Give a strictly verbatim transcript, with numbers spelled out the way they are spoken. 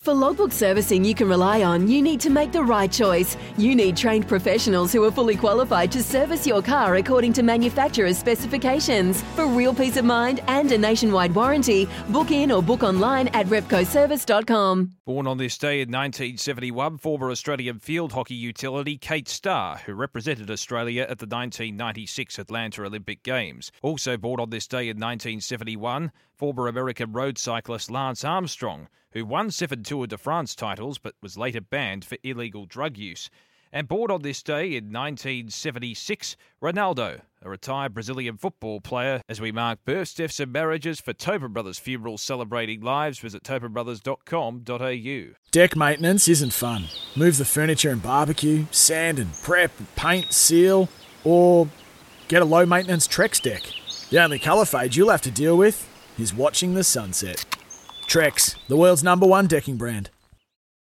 For logbook servicing you can rely on, you need to make the right choice. You need trained professionals who are fully qualified to service your car according to manufacturer's specifications. For real peace of mind and a nationwide warranty, book in or book online at repco service dot com. Born on this day in nineteen seventy-one, former Australian field hockey utility Kate Starre, who represented Australia at the nineteen ninety-six Atlanta Olympic Games. Also born on this day in nineteen seventy-one, former American road cyclist Lance Armstrong, who won seven Tour de France titles but was later banned for illegal drug use. And born on this day in nineteen seventy-six, Ronaldo, a retired Brazilian football player. As we mark births, deaths and marriages for Tobin Brothers Funerals, celebrating lives, visit tobin brothers dot com dot a u. Deck maintenance isn't fun. Move the furniture and barbecue, sand and prep, paint, seal, or get a low-maintenance Trex deck. The only colour fade you'll have to deal with is watching the sunset. Trex, the world's number one decking brand.